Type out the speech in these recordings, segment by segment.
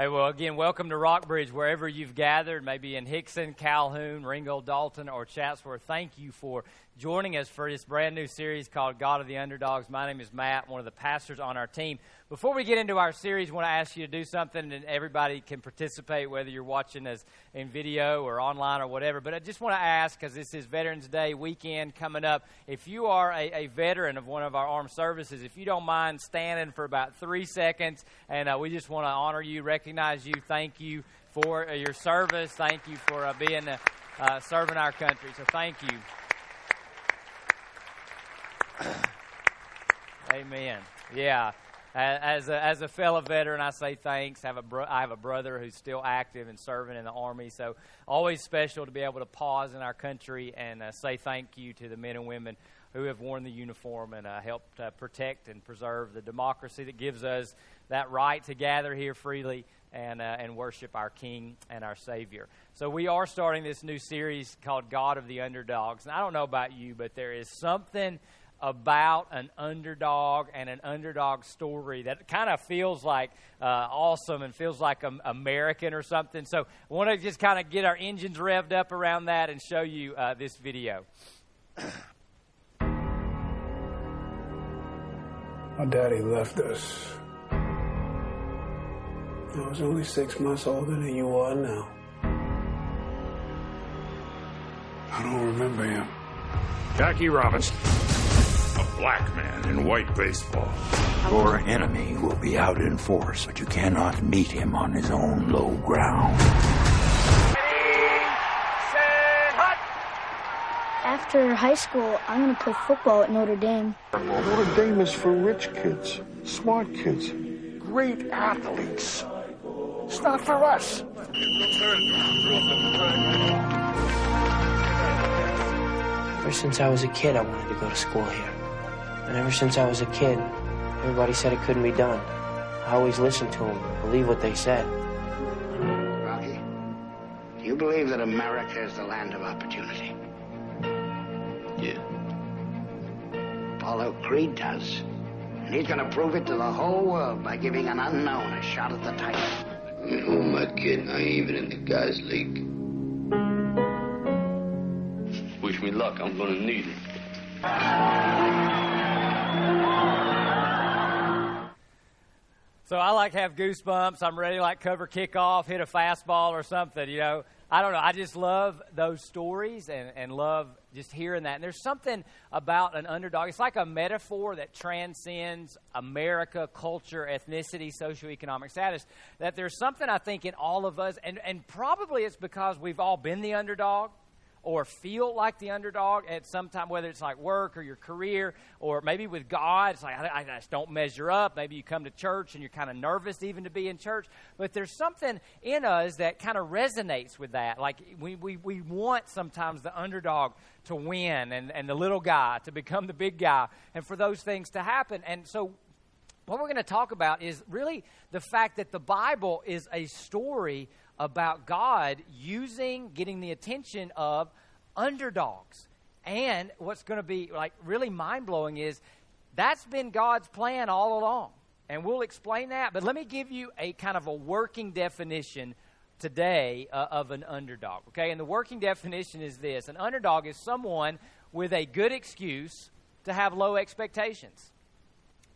Hey, well, again, welcome to Rockbridge, wherever you've gathered, maybe in Hickson, Calhoun, Ringgold, Dalton, or Chatsworth. Thank you for joining us for this brand new series called God of the Underdogs. My name is Matt, one of the pastors on our team. Before we get into our series, I want to ask you to do something, and everybody can participate, whether you're watching us in video or online or whatever. But I just want to ask, because this is Veterans Day weekend coming up, if you are a veteran of one of our armed services, if you don't mind standing for about 3 seconds, and we just want to honor you, recognize you, thank you for your service, thank you for being serving our country. So thank you. Amen. Yeah. As a fellow veteran, I say thanks. I have a brother who's still active and serving in the Army, so always special to be able to pause in our country and say thank you to the men and women who have worn the uniform and helped protect and preserve the democracy that gives us that right to gather here freely and worship our King and our Savior. So we are starting this new series called God of the Underdogs. And I don't know about you, but there is something about an underdog and an underdog story that kind of feels like awesome and feels like American or something. So I want to just kind of get our engines revved up around that and show you this video. My daddy left us. I was only 6 months older than you are now. I don't remember him. Jackie Robinson. Black man in white baseball. Your enemy will be out in force, but you cannot meet him on his own low ground. After high school, I'm going to play football at Notre Dame. Notre Dame is for rich kids, smart kids, great athletes. It's not for us. Ever since I was a kid, I wanted to go to school here. And ever since I was a kid, everybody said it couldn't be done. I always listened to them, believe what they said. Rocky, do you believe that America is the land of opportunity? Yeah. Apollo Creed does. And he's going to prove it to the whole world by giving an unknown a shot at the title. At home, my kid, I ain't even in the guys' league. Wish me luck, I'm going to need it. So I like to have goosebumps. I'm ready to like cover kickoff, hit a fastball or something, you know. I don't know. I just love those stories and love just hearing that. And there's something about an underdog. It's like a metaphor that transcends America, culture, ethnicity, socioeconomic status, that there's something I think in all of us. And probably it's because we've all been the underdog or feel like the underdog at some time, whether it's like work or your career or maybe with God. It's like, I just don't measure up. Maybe you come to church and you're kind of nervous even to be in church. But there's something in us that kind of resonates with that. Like we want sometimes the underdog to win and the little guy to become the big guy and for those things to happen. And so what we're going to talk about is really the fact that the Bible is a story about God getting the attention of underdogs. And what's going to be like really mind-blowing is that's been God's plan all along. And we'll explain that. But let me give you a kind of a working definition today of an underdog. Okay, and the working definition is this. An underdog is someone with a good excuse to have low expectations.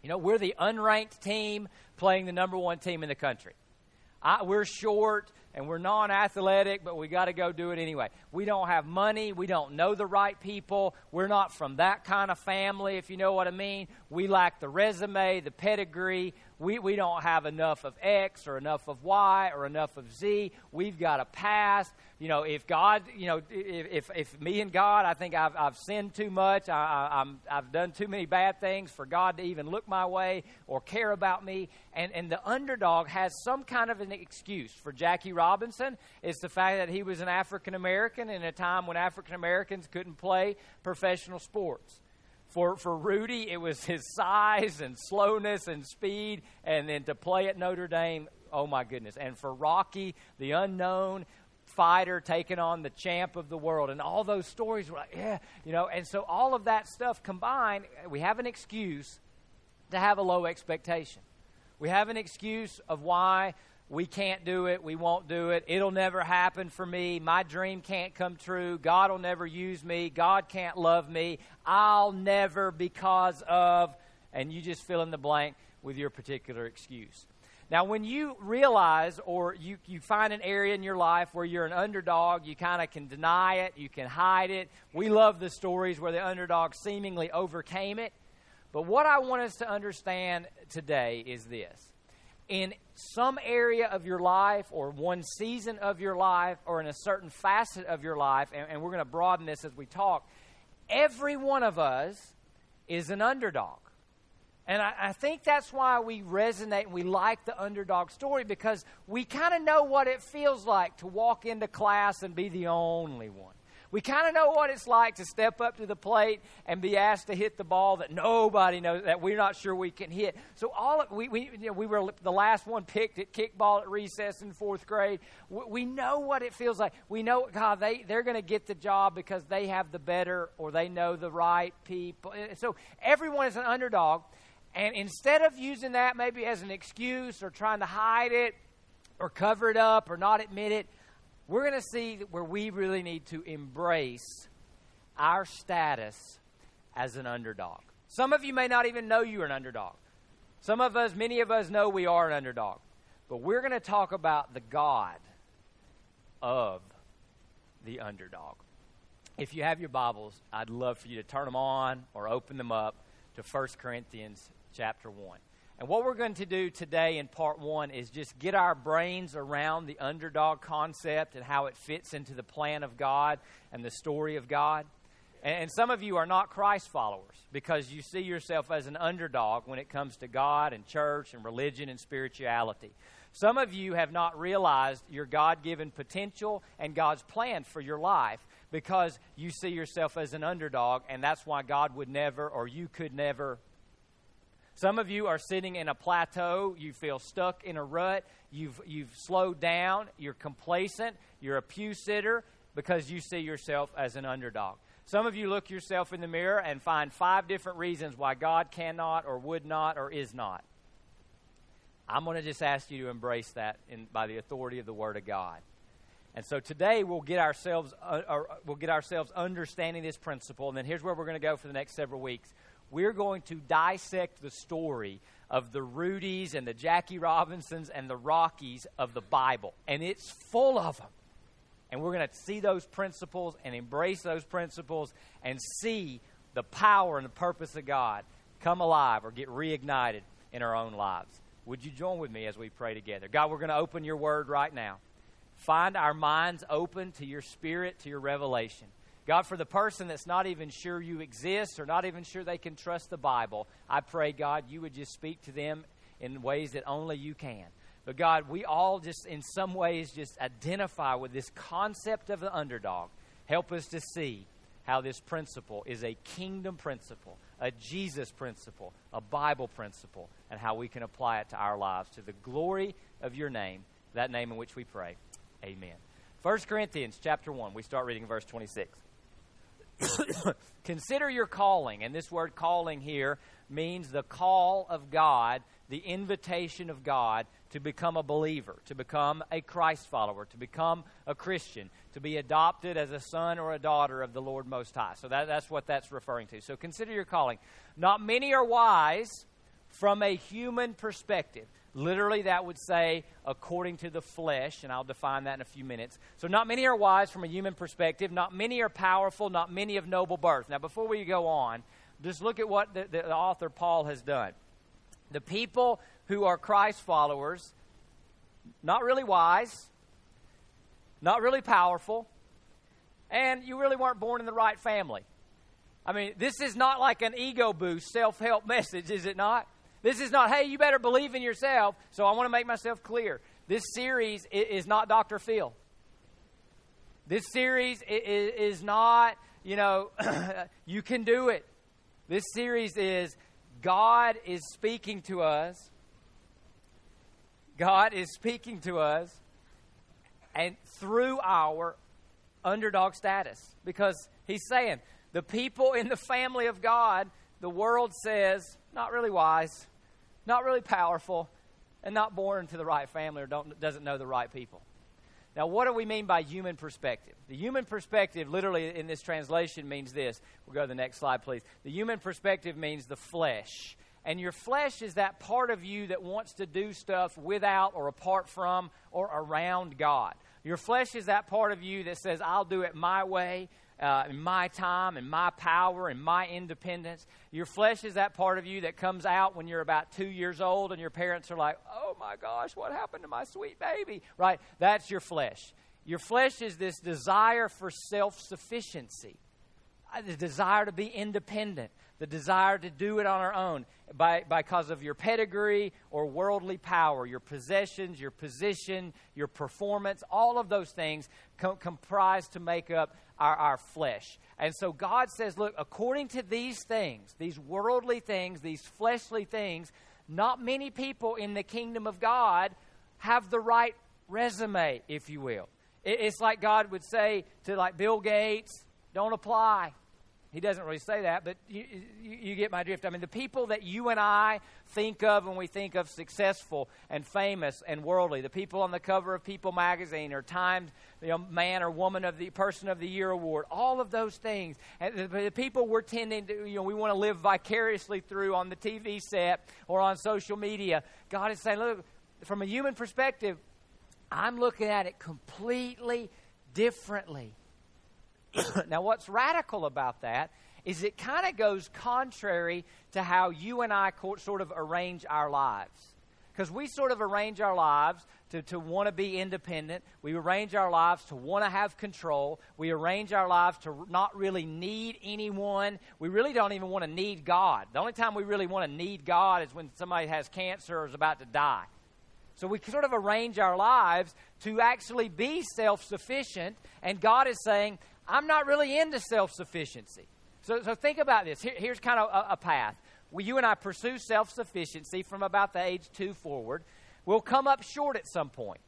You know, we're the unranked team playing the number one team in the country. We're short and we're non-athletic, but we got to go do it anyway. We don't have money. We don't know the right people. We're not from that kind of family, if you know what I mean. We lack the resume, the pedigree. We don't have enough of X or enough of Y or enough of Z. We've got a past. You know, if God, you know, if me and God, I think I've sinned too much. I've done too many bad things for God to even look my way or care about me. And the underdog has some kind of an excuse. For Jackie Robinson, it's the fact that he was an African-American in a time when African-Americans couldn't play professional sports. For Rudy, it was his size and slowness and speed, and then to play at Notre Dame, oh my goodness. And for Rocky, the unknown fighter taking on the champ of the world. And all those stories were like, yeah, you know. And so all of that stuff combined, we have an excuse to have a low expectation. We have an excuse of why we can't do it, we won't do it, it'll never happen for me, my dream can't come true, God will never use me, God can't love me, I'll never because of, and you just fill in the blank with your particular excuse. Now, when you realize or you find an area in your life where you're an underdog, you kind of can deny it, you can hide it. We love the stories where the underdog seemingly overcame it. But what I want us to understand today is this. In some area of your life or one season of your life or in a certain facet of your life, and we're going to broaden this as we talk, every one of us is an underdog. And I think that's why we resonate and we like the underdog story, because we kind of know what it feels like to walk into class and be the only one. We kind of know what it's like to step up to the plate and be asked to hit the ball that nobody knows, that we're not sure we can hit. So we were the last one picked at kickball at recess in fourth grade. We know what it feels like. We know, God, they're going to get the job because they have the better or they know the right people. So everyone is an underdog. And instead of using that maybe as an excuse or trying to hide it or cover it up or not admit it, we're going to see where we really need to embrace our status as an underdog. Some of you may not even know you're an underdog. Some of us, many of us know we are an underdog. But we're going to talk about the God of the underdog. If you have your Bibles, I'd love for you to turn them on or open them up to 1 Corinthians chapter 1. And what we're going to do today in part 1 is just get our brains around the underdog concept and how it fits into the plan of God and the story of God. And some of you are not Christ followers because you see yourself as an underdog when it comes to God and church and religion and spirituality. Some of you have not realized your God-given potential and God's plan for your life because you see yourself as an underdog, and that's why God would never or you could never. Some of you are sitting in a plateau. You feel stuck in a rut. You've slowed down. You're complacent. You're a pew sitter because you see yourself as an underdog. Some of you look yourself in the mirror and find 5 different reasons why God cannot or would not or is not. I'm going to just ask you to embrace that by the authority of the Word of God. And so today we'll get ourselves understanding this principle. And then here's where we're going to go for the next several weeks. We're going to dissect the story of the Rudys and the Jackie Robinsons and the Rockies of the Bible. And it's full of them. And we're going to see those principles and embrace those principles and see the power and the purpose of God come alive or get reignited in our own lives. Would you join with me as we pray together? God, we're going to open your word right now. Find our minds open to your spirit, to your revelation. God, for the person that's not even sure you exist or not even sure they can trust the Bible, I pray, God, you would just speak to them in ways that only you can. But God, we all just in some ways just identify with this concept of the underdog. Help us to see how this principle is a kingdom principle, a Jesus principle, a Bible principle, and how we can apply it to our lives to the glory of your name, that name in which we pray. Amen. 1 Corinthians chapter 1, we start reading verse 26. Consider your calling, and this word calling here means the call of God, the invitation of God to become a believer, to become a Christ follower, to become a Christian, to be adopted as a son or a daughter of the Lord Most High. So that's what that's referring to. So consider your calling. Not many are wise from a human perspective. Literally, that would say, according to the flesh, and I'll define that in a few minutes. So not many are wise from a human perspective. Not many are powerful. Not many of noble birth. Now, before we go on, just look at what the author Paul has done. The people who are Christ followers, not really wise, not really powerful, and you really weren't born in the right family. I mean, this is not like an ego boost, self-help message, is it not? This is not, hey, you better believe in yourself, so I want to make myself clear. This series is not Dr. Phil. This series is not, you can do it. This series is God is speaking to us. God is speaking to us and through our underdog status, because he's saying the people in the family of God, the world says, not really wise, not really powerful, and not born to the right family or doesn't know the right people. Now, what do we mean by human perspective? The human perspective, literally in this translation, means this. We'll go to the next slide, please. The human perspective means the flesh. And your flesh is that part of you that wants to do stuff without or apart from or around God. Your flesh is that part of you that says, I'll do it my way, in my time, in my power, in my independence. Your flesh is that part of you that comes out when you're about 2 years old and your parents are like, oh my gosh, what happened to my sweet baby? Right? That's your flesh. Your flesh is this desire for self-sufficiency, the desire to be independent, the desire to do it on our own because of your pedigree or worldly power, your possessions, your position, your performance. All of those things comprise to make up our flesh. And so God says, look, according to these things, these worldly things, these fleshly things, not many people in the kingdom of God have the right resume, if you will. It's like God would say to like Bill Gates, don't apply. He doesn't really say that, but you get my drift. I mean, the people that you and I think of when we think of successful and famous and worldly, the people on the cover of People magazine or Time, man or woman of the Person of the Year award, all of those things. And the people we're tending to, we want to live vicariously through on the TV set or on social media. God is saying, look, from a human perspective, I'm looking at it completely differently. Now, what's radical about that is it kind of goes contrary to how you and I sort of arrange our lives. Because we sort of arrange our lives to want to be independent. We arrange our lives to want to have control. We arrange our lives to not really need anyone. We really don't even want to need God. The only time we really want to need God is when somebody has cancer or is about to die. So we sort of arrange our lives to actually be self-sufficient. And God is saying, I'm not really into self-sufficiency. So think about this. Here's kind of a path. You and I pursue self-sufficiency from about the age 2 forward. We'll come up short at some point.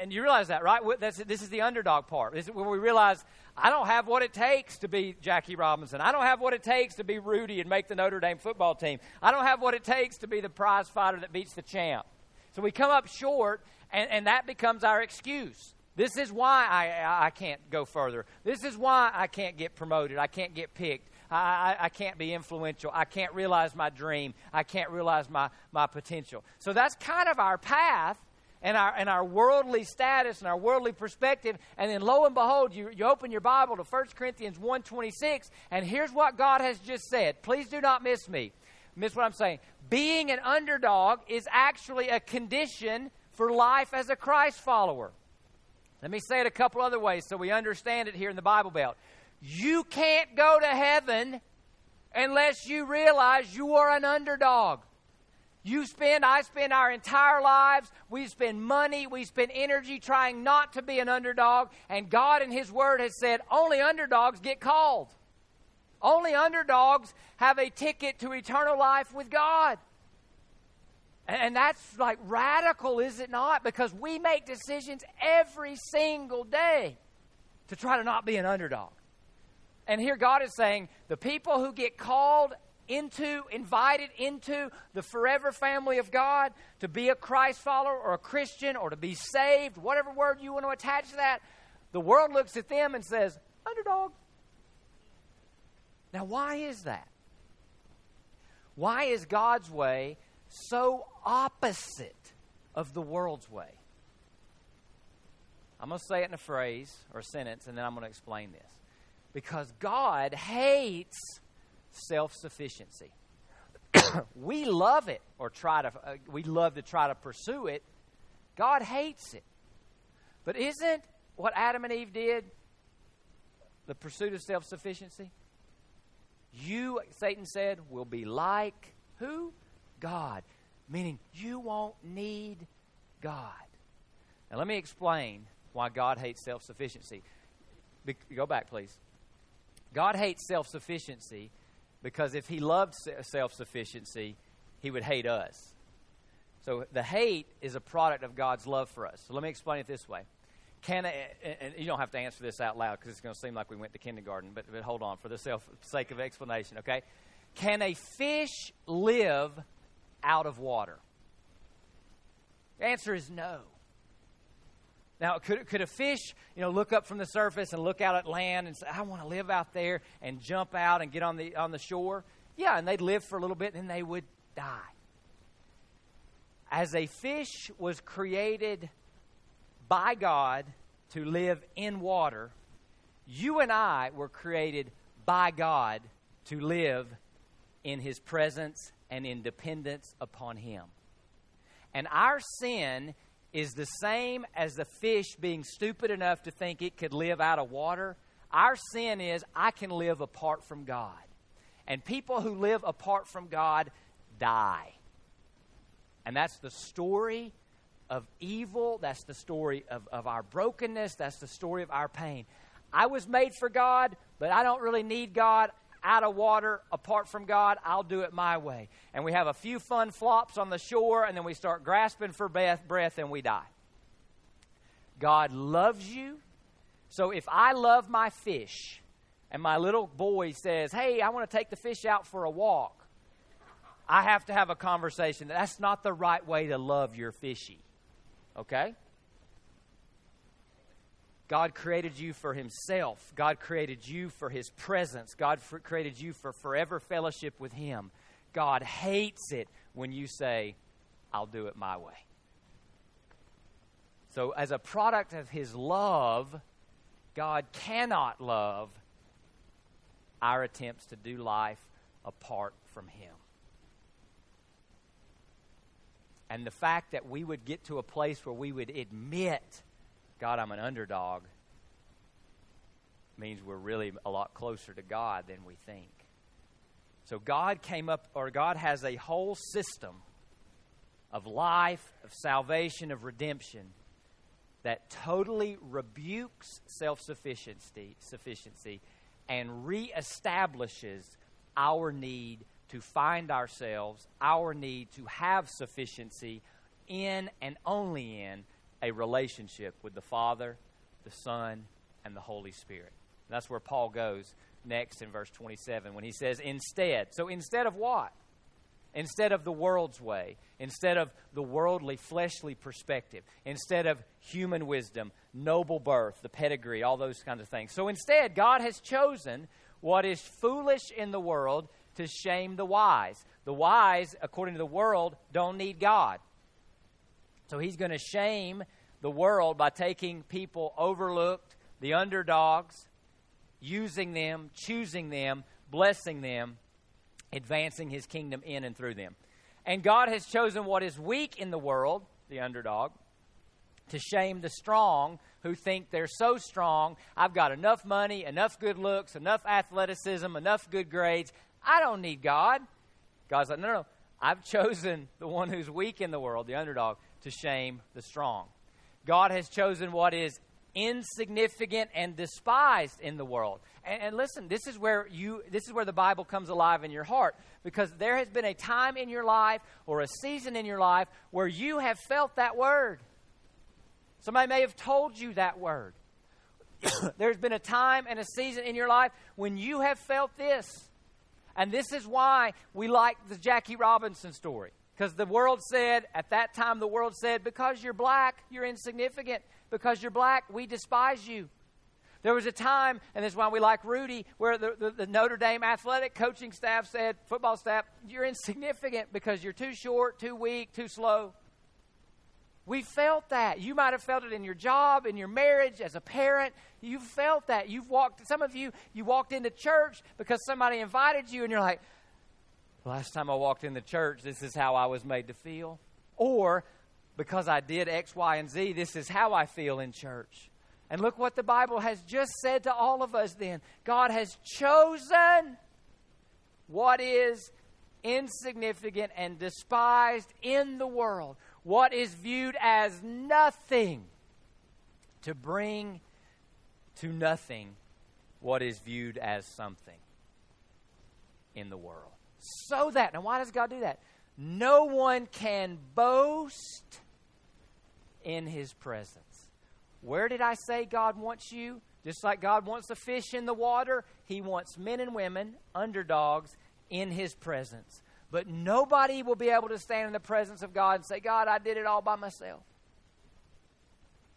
And you realize that, right? This is the underdog part. This is where we realize, I don't have what it takes to be Jackie Robinson. I don't have what it takes to be Rudy and make the Notre Dame football team. I don't have what it takes to be the prize fighter that beats the champ. So we come up short, and that becomes our excuse. This is why I can't go further. This is why I can't get promoted. I can't get picked. I can't be influential. I can't realize my dream. I can't realize my potential. So that's kind of our path and our worldly status and our worldly perspective. And then lo and behold, you open your Bible to 1 Corinthians 1:26, and here's what God has just said. Please do not miss what I'm saying. Being an underdog is actually a condition for life as a Christ follower. Let me say it a couple other ways so we understand it here in the Bible Belt. You can't go to heaven unless you realize you are an underdog. I spend our entire lives, we spend money, we spend energy trying not to be an underdog. And God in His Word has said, only underdogs get called. Only underdogs have a ticket to eternal life with God. And that's like radical, is it not? Because we make decisions every single day to try to not be an underdog. And here God is saying the people who get invited into the forever family of God to be a Christ follower or a Christian or to be saved, whatever word you want to attach to that, the world looks at them and says, underdog. Now, why is that? Why is God's way so opposite of the world's way? I'm going to say it in a phrase or a sentence, and then I'm going to explain this. Because God hates self-sufficiency. We love it, or we love to try to pursue it. God hates it. But isn't what Adam and Eve did the pursuit of self-sufficiency? You, Satan said, will be like who? God, meaning you won't need God. Now, let me explain why God hates self-sufficiency. Go back, please. God hates self-sufficiency because if He loved self-sufficiency, He would hate us. So the hate is a product of God's love for us. So let me explain it this way. And you don't have to answer this out loud because it's going to seem like we went to kindergarten, but hold on for the sake of explanation, okay? Can a fish live out of water? answer is no. Now, could a fish, look up from the surface and look out at land and say, I want to live out there, and jump out and get on the shore? Yeah, and they'd live for a little bit, and then they would die. As a fish was created by God to live in water, you and I were created by God to live in His presence and in dependence upon Him. And our sin is the same as the fish being stupid enough to think it could live out of water. Our sin is, I can live apart from God. And people who live apart from God die. And that's the story of evil. That's the story of our brokenness. That's the story of our pain. I was made for God, but I don't really need God. Out of water, apart from God, I'll do it my way. And we have a few fun flops on the shore, and then we start grasping for breath, and we die. God loves you. So if I love my fish, and my little boy says, hey, I want to take the fish out for a walk, I have to have a conversation. That's not the right way to love your fishy. Okay? God created you for Himself. God created you for His presence. God created you for forever fellowship with Him. God hates it when you say, I'll do it my way. So as a product of His love, God cannot love our attempts to do life apart from Him. And the fact that we would get to a place where we would admit, God, I'm an underdog, means we're really a lot closer to God than we think. So God has a whole system of life, of salvation, of redemption that totally rebukes self-sufficiency and reestablishes our need to find ourselves, our need to have sufficiency in and only in a relationship with the Father, the Son, and the Holy Spirit. And that's where Paul goes next in verse 27 when he says, instead. So instead of what? Instead of the world's way, instead of the worldly, fleshly perspective, instead of human wisdom, noble birth, the pedigree, all those kinds of things. So instead, God has chosen what is foolish in the world to shame the wise. The wise, according to the world, don't need God. So He's going to shame the world by taking people overlooked, the underdogs, using them, choosing them, blessing them, advancing His kingdom in and through them. And God has chosen what is weak in the world, the underdog, to shame the strong who think they're so strong. I've got enough money, enough good looks, enough athleticism, enough good grades. I don't need God. God's like, no. I've chosen the one who's weak in the world, the underdog, to shame the strong. God has chosen what is insignificant and despised in the world. And listen, this is where the Bible comes alive in your heart, because there has been a time in your life or a season in your life where you have felt that word. Somebody may have told you that word. There's been a time and a season in your life when you have felt this. And this is why we like the Jackie Robinson story. Because the world said, at that time the world said, because you're black, you're insignificant. Because you're black, we despise you. There was a time, and this is why we like Rudy, where the Notre Dame athletic coaching staff said, football staff, you're insignificant because you're too short, too weak, too slow. We felt that. You might have felt it in your job, in your marriage, as a parent. You felt that. Some of you walked into church because somebody invited you, and you're like, last time I walked in the church, this is how I was made to feel. Or, because I did X, Y, and Z, this is how I feel in church. And look what the Bible has just said to all of us then. God has chosen what is insignificant and despised in the world, what is viewed as nothing, to bring to nothing what is viewed as something in the world. So that, now why does God do that? No one can boast in His presence. Where did I say God wants you? Just like God wants a fish in the water, He wants men and women, underdogs, in His presence. But nobody will be able to stand in the presence of God and say, God, I did it all by myself.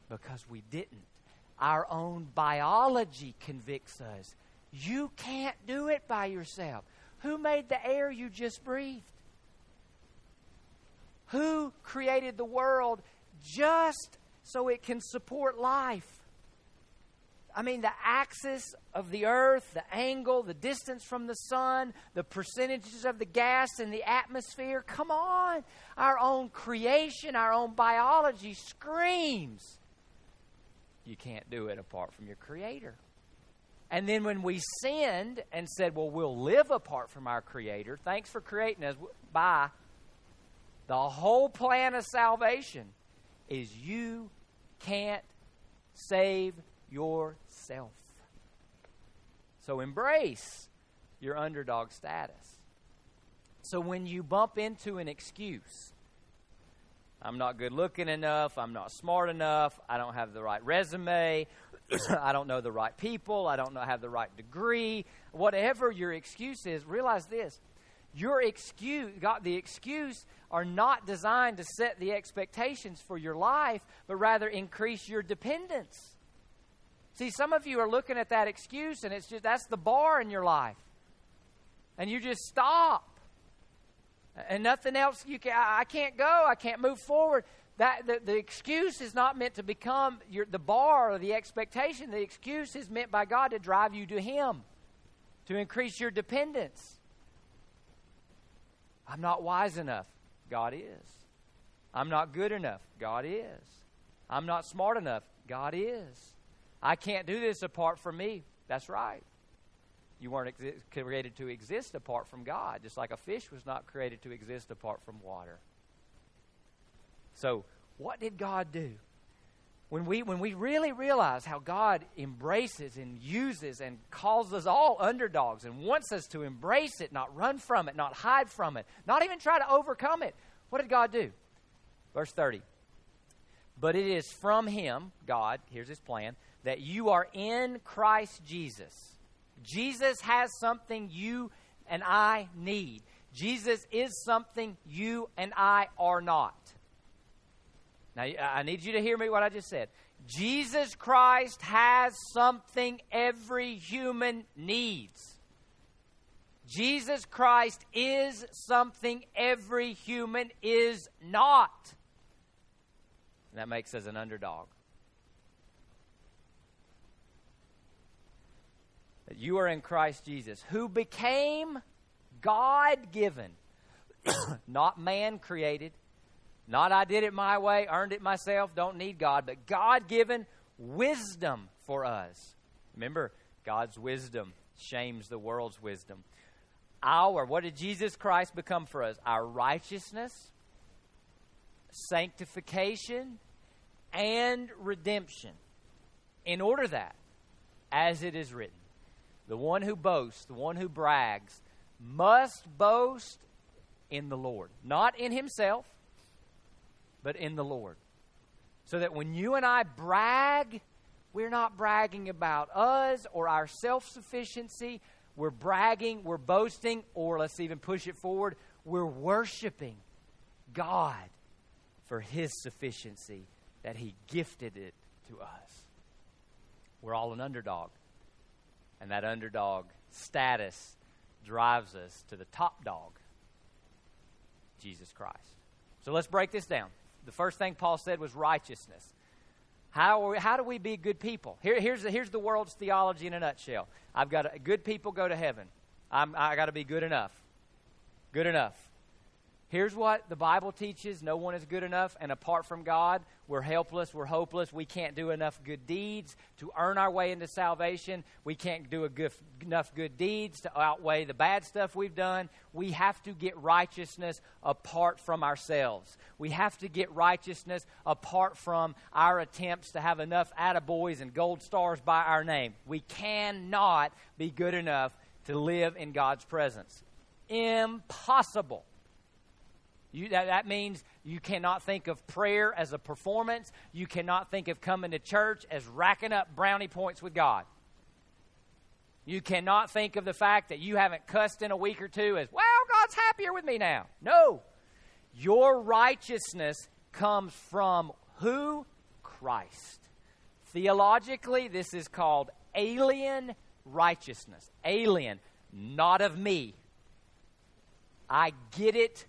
Because we didn't. Our own biology convicts us. You can't do it by yourself. Who made the air you just breathed? Who created the world just so it can support life? I mean, the axis of the earth, the angle, the distance from the sun, the percentages of the gas in the atmosphere. Come on. Our own creation, our own biology screams. You can't do it apart from your Creator. And then when we sinned and said, well, we'll live apart from our Creator. Thanks for creating us. Bye. The whole plan of salvation is you can't save yourself. So embrace your underdog status. So when you bump into an excuse, I'm not good looking enough, I'm not smart enough, I don't have the right resume, I don't know the right people, I don't have the right degree, whatever your excuse is, realize this. Your excuse, God, the excuse are not designed to set the expectations for your life, but rather increase your dependence. See, some of you are looking at that excuse and it's just, that's the bar in your life. And you just stop. And nothing else, I can't go, I can't move forward. The excuse is not meant to become the bar or the expectation. The excuse is meant by God to drive you to Him, to increase your dependence. I'm not wise enough. God is. I'm not good enough. God is. I'm not smart enough. God is. I can't do this apart from me. That's right. You weren't created to exist apart from God, just like a fish was not created to exist apart from water. So, what did God do? When we really realize how God embraces and uses and calls us all underdogs and wants us to embrace it, not run from it, not hide from it, not even try to overcome it, what did God do? Verse 30. But it is from Him, God, here's His plan, that you are in Christ Jesus. Jesus has something you and I need. Jesus is something you and I are not. Now, I need you to hear me what I just said. Jesus Christ has something every human needs. Jesus Christ is something every human is not. And that makes us an underdog. That you are in Christ Jesus, who became God-given, not man-created, not I did it my way, earned it myself, don't need God, but God-given wisdom for us. Remember, God's wisdom shames the world's wisdom. What did Jesus Christ become for us? Our righteousness, sanctification, and redemption. In order that, as it is written, the one who boasts, the one who brags, must boast in the Lord. Not in himself, but in the Lord. So that when you and I brag, we're not bragging about us or our self-sufficiency. We're bragging, we're boasting, or let's even push it forward, we're worshiping God for His sufficiency, that He gifted it to us. We're all an underdog. And that underdog status drives us to the top dog, Jesus Christ. So let's break this down. The first thing Paul said was righteousness. How do we be good people? Here's the world's theology in a nutshell. Good people go to heaven. I got to be good enough. Good enough. Here's what the Bible teaches. No one is good enough. And apart from God, we're helpless. We're hopeless. We can't do enough good deeds to earn our way into salvation. We can't do enough good deeds to outweigh the bad stuff we've done. We have to get righteousness apart from ourselves. We have to get righteousness apart from our attempts to have enough attaboys and gold stars by our name. We cannot be good enough to live in God's presence. Impossible. That means you cannot think of prayer as a performance. You cannot think of coming to church as racking up brownie points with God. You cannot think of the fact that you haven't cussed in a week or two as, well, God God's happier with me now. No. Your righteousness comes from who? Christ. Theologically, this is called alien righteousness. Alien, not of me. I get it.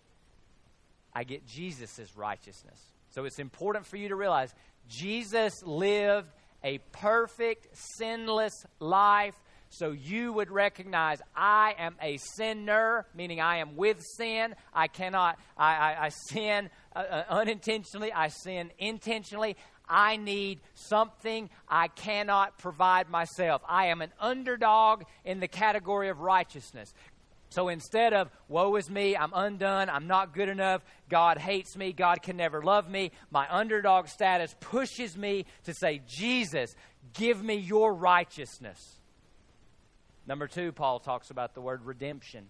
I get Jesus' righteousness. So it's important for you to realize Jesus lived a perfect, sinless life. So you would recognize I am a sinner, meaning I am with sin. I sin unintentionally. I sin intentionally. I need something I cannot provide myself. I am an underdog in the category of righteousness. So instead of, woe is me, I'm undone, I'm not good enough, God hates me, God can never love me, my underdog status pushes me to say, Jesus, give me your righteousness. Number two, Paul talks about the word redemption.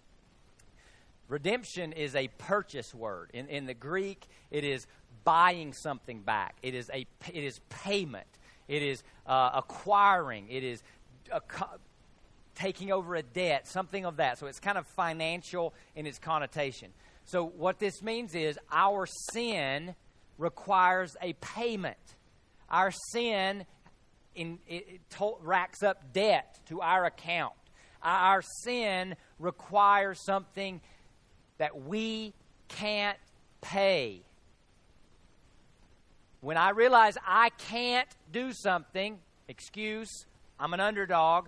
Redemption is a purchase word. In the Greek, it is buying something back. It is payment. It is acquiring. It is taking over a debt, something of that. So it's kind of financial in its connotation. So what this means is our sin requires a payment. Our sin racks up debt to our account. Our sin requires something that we can't pay. When I realize I can't do something, excuse, I'm an underdog.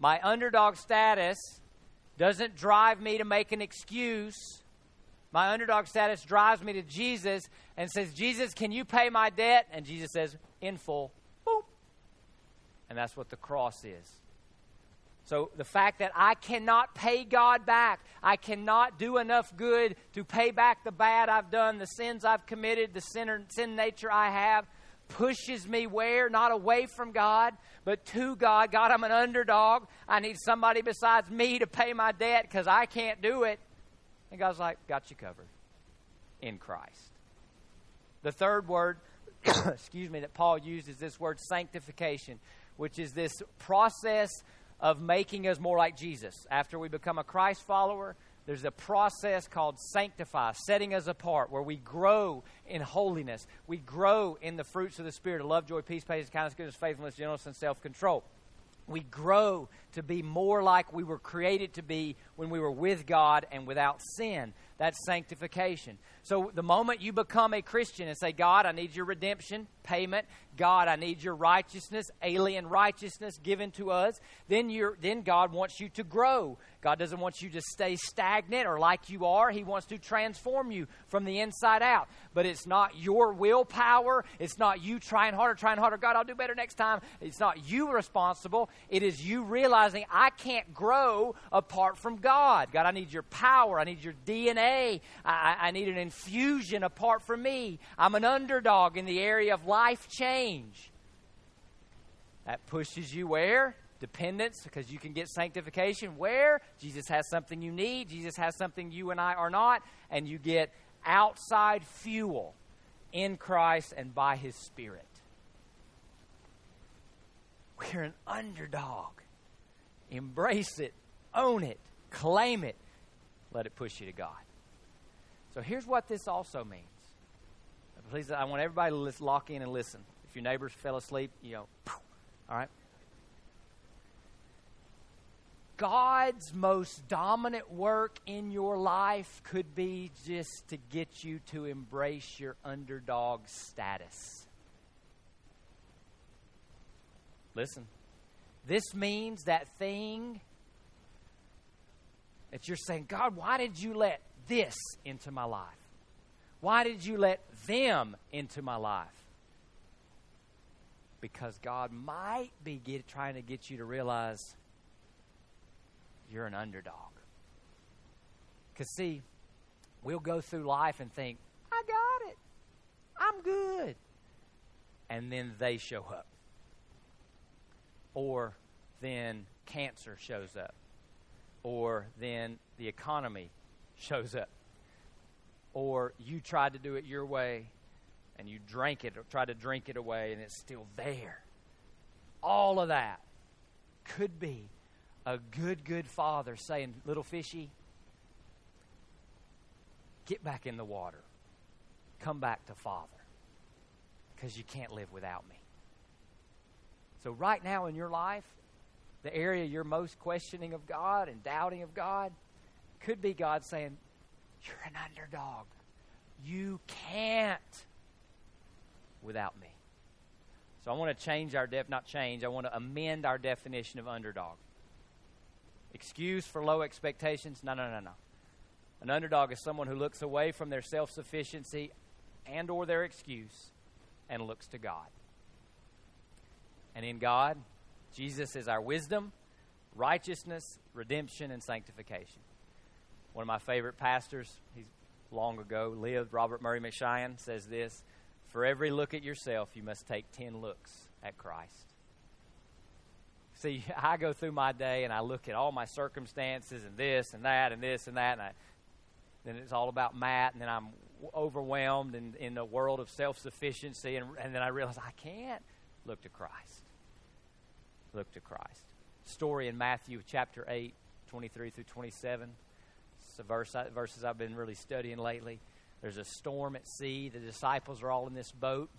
My underdog status doesn't drive me to make an excuse. My underdog status drives me to Jesus and says, Jesus, can you pay my debt? And Jesus says, in full. Boop. And that's what the cross is. So the fact that I cannot pay God back, I cannot do enough good to pay back the bad I've done, the sins I've committed, the sin nature I have, pushes me where? Not away from God, but to God. God, I'm an underdog. I need somebody besides me to pay my debt because I can't do it. And God's like, got you covered in Christ. The third word, that Paul used is this word sanctification, which is this process of making us more like Jesus. After we become a Christ follower, there's a process called sanctify, setting us apart, where we grow in holiness. We grow in the fruits of the Spirit of love, joy, peace, patience, kindness, goodness, faithfulness, gentleness, and self-control. We grow to be more like we were created to be when we were with God and without sin. That's sanctification. So the moment you become a Christian and say, God, I need your redemption, payment. God, I need your righteousness, alien righteousness given to us. Then God wants you to grow. God doesn't want you to stay stagnant or like you are. He wants to transform you from the inside out. But it's not your willpower. It's not you trying harder. God, I'll do better next time. It's not you responsible. It is you realizing I can't grow apart from God. God, I need your power. I need your DNA. I need an infusion apart from me. I'm an underdog in the area of life change. That pushes you where? Dependence, because you can get sanctification. Where? Jesus has something you need. Jesus has something you and I are not. And you get outside fuel in Christ and by His Spirit. We're an underdog. Embrace it. Own it. Claim it. Let it push you to God. So here's what this also means. Please, I want everybody to lock in and listen. If your neighbors fell asleep, poof, all right? God's most dominant work in your life could be just to get you to embrace your underdog status. Listen, this means that thing that you're saying, God, why did you let this into my life? Why did you let them into my life? Because God might be trying to get you to realize you're an underdog. Because see, we'll go through life and think, I got it. I'm good. And then they show up. Or then cancer shows up. Or then the economy shows up. Or you tried to do it your way and you drank it or tried to drink it away and it's still there. All of that could be a good father saying, little fishy, Get back in the water. Come back to Father, because you can't live without me. So right now in your life, the area you're most questioning of God and doubting of God could be God saying, you're an underdog. You can't without me. So I want to change our I want to amend our definition of underdog. Excuse for low expectations? No. An underdog is someone who looks away from their self-sufficiency and or their excuse and looks to God. And in God, Jesus is our wisdom, righteousness, redemption, and sanctification. One of my favorite pastors, he's long ago lived, Robert Murray McCheyne, says this: for every look at yourself, you must take 10 looks at Christ. See, I go through my day and I look at all my circumstances and this and that and this and that. And then it's all about Matt. And then I'm overwhelmed in the world of self-sufficiency. And then I realize I can't. Look to Christ. Look to Christ. Story in Matthew chapter 8, 23 through 27. It's a verses I've been really studying lately. There's a storm at sea. The disciples are all in this boat,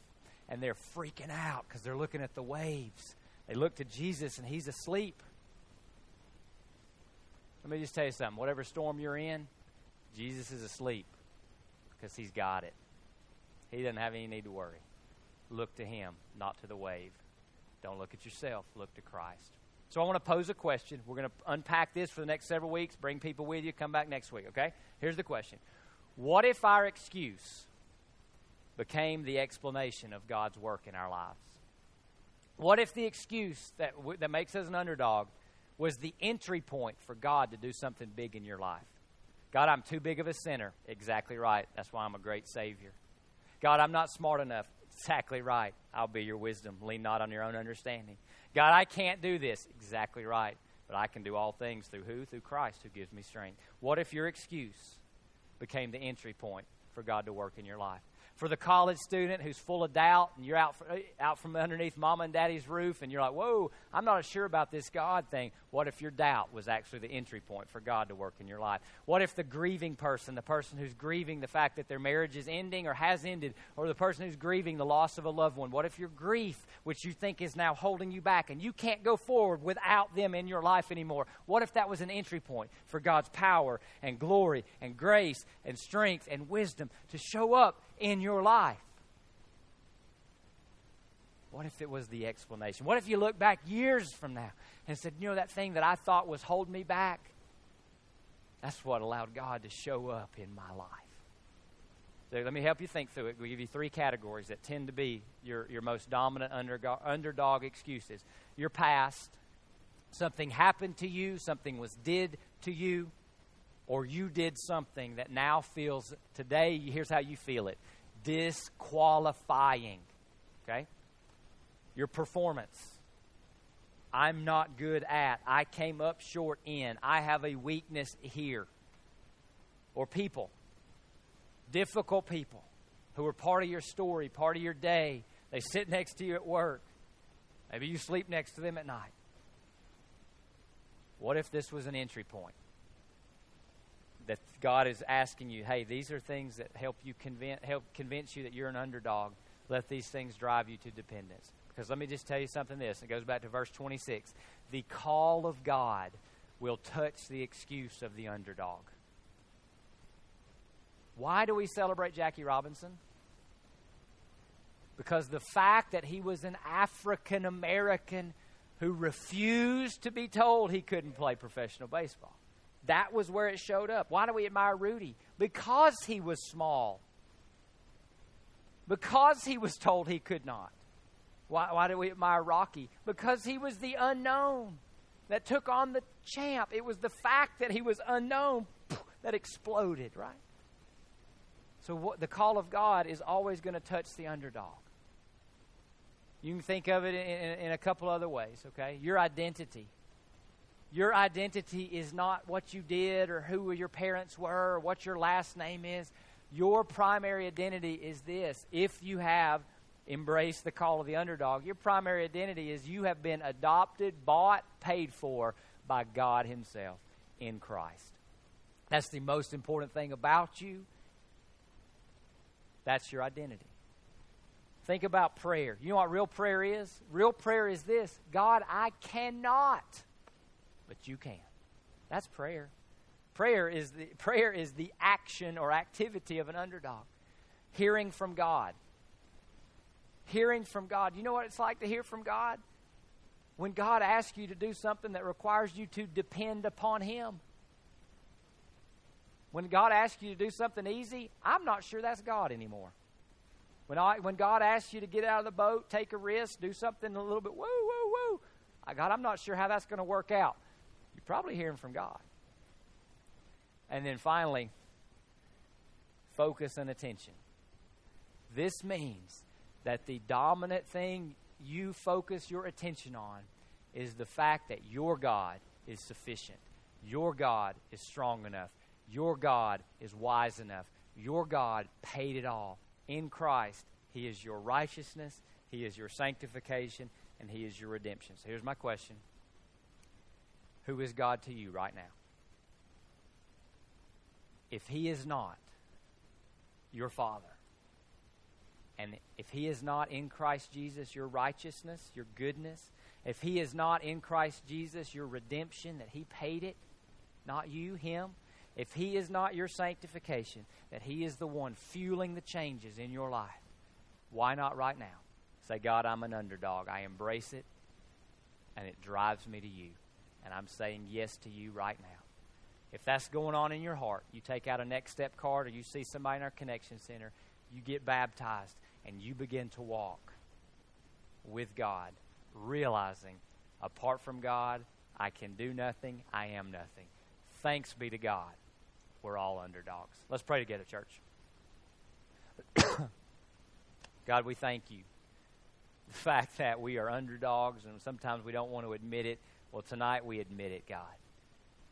and they're freaking out because they're looking at the waves. They look to Jesus, and he's asleep. Let me just tell you something. Whatever storm you're in, Jesus is asleep because he's got it. He doesn't have any need to worry. Look to him, not to the wave. Don't look at yourself. Look to Christ. So I want to pose a question. We're going to unpack this for the next several weeks. Bring people with you. Come back next week, okay? Here's the question. What if our excuse became the explanation of God's work in our lives? What if the excuse that makes us an underdog was the entry point for God to do something big in your life? God, I'm too big of a sinner. Exactly right. That's why I'm a great Savior. God, I'm not smart enough. Exactly right. I'll be your wisdom. Lean not on your own understanding. God, I can't do this. Exactly right. But I can do all things through who? Through Christ who gives me strength. What if your excuse became the entry point for God to work in your life? For the college student who's full of doubt and you're out from underneath mama and daddy's roof and you're like, whoa, I'm not sure about this God thing. What if your doubt was actually the entry point for God to work in your life? What if the grieving person, the person who's grieving the fact that their marriage is ending or has ended, or the person who's grieving the loss of a loved one, what if your grief, which you think is now holding you back and you can't go forward without them in your life anymore, what if that was an entry point for God's power and glory and grace and strength and wisdom to show up in your life? What if it was the explanation? What if you look back years from now and said, you know, that thing that I thought was holding me back, that's what allowed God to show up in my life. So let me help you think through it. We'll give you three categories that tend to be your most dominant underdog excuses. Your past, something happened to you, something was did to you, or you did something that now feels, today, here's how you feel it, disqualifying, okay? Your performance. I'm not good at, I came up short in, I have a weakness here. Or people, difficult people who are part of your story, part of your day. They sit next to you at work. Maybe you sleep next to them at night. What if this was an entry point? That God is asking you, hey, these are things that help convince you that you're an underdog. Let these things drive you to dependence. Because let me just tell you something, it goes back to verse 26. The call of God will touch the excuse of the underdog. Why do we celebrate Jackie Robinson? Because the fact that he was an African American who refused to be told he couldn't play professional baseball. That was where it showed up. Why do we admire Rudy? Because he was small. Because he was told he could not. Why do we admire Rocky? Because he was the unknown that took on the champ. It was the fact that he was unknown that exploded, right? So the call of God is always going to touch the underdog. You can think of it in a couple other ways, okay? Your identity. Your identity is not what you did or who your parents were or what your last name is. Your primary identity is this. If you have embraced the call of the underdog, your primary identity is you have been adopted, bought, paid for by God himself in Christ. That's the most important thing about you That's your identity. Think about prayer. You know what real prayer is? Real prayer is this: God, I cannot, but you can. That's prayer. Prayer is the action or activity of an underdog. Hearing from God. Hearing from God. You know what it's like to hear from God? When God asks you to do something that requires you to depend upon Him. When God asks you to do something easy, I'm not sure that's God anymore. When God asks you to get out of the boat, take a risk, do something a little bit, God, I'm not sure how that's going to work out. You're probably hearing from God. And then finally, focus and attention. This means that the dominant thing you focus your attention on is the fact that your God is sufficient. Your God is strong enough. Your God is wise enough. Your God paid it all. In Christ, He is your righteousness, He is your sanctification, and He is your redemption. So here's my question. Who is God to you right now? If He is not your Father, and if He is not in Christ Jesus your righteousness, your goodness, if He is not in Christ Jesus your redemption, that He paid it, not you, Him, if He is not your sanctification, that He is the one fueling the changes in your life, why not right now? Say, God, I'm an underdog. I embrace it, and it drives me to You. And I'm saying yes to You right now. If that's going on in your heart, you take out a Next Step card, or you see somebody in our Connection Center, you get baptized, and you begin to walk with God, realizing apart from God, I can do nothing, I am nothing. Thanks be to God. We're all underdogs. Let's pray together, church. God, we thank You. The fact that we are underdogs, and sometimes we don't want to admit it. Well, tonight we admit it, God,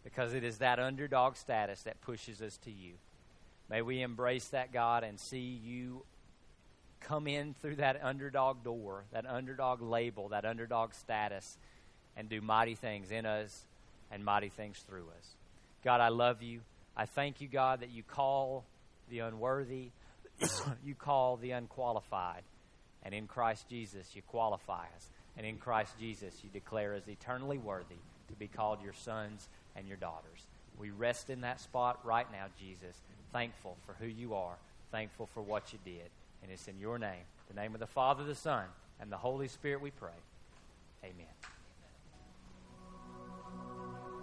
because it is that underdog status that pushes us to You. May we embrace that, God, and see You come in through that underdog door, that underdog label, that underdog status, and do mighty things in us and mighty things through us. God, I love You. I thank You, God, that You call the unworthy, You call the unqualified, and in Christ Jesus You qualify us. And in Christ Jesus, You declare us eternally worthy to be called Your sons and Your daughters. We rest in that spot right now, Jesus, thankful for who You are, thankful for what You did. And it's in Your name, the name of the Father, the Son, and the Holy Spirit we pray. Amen.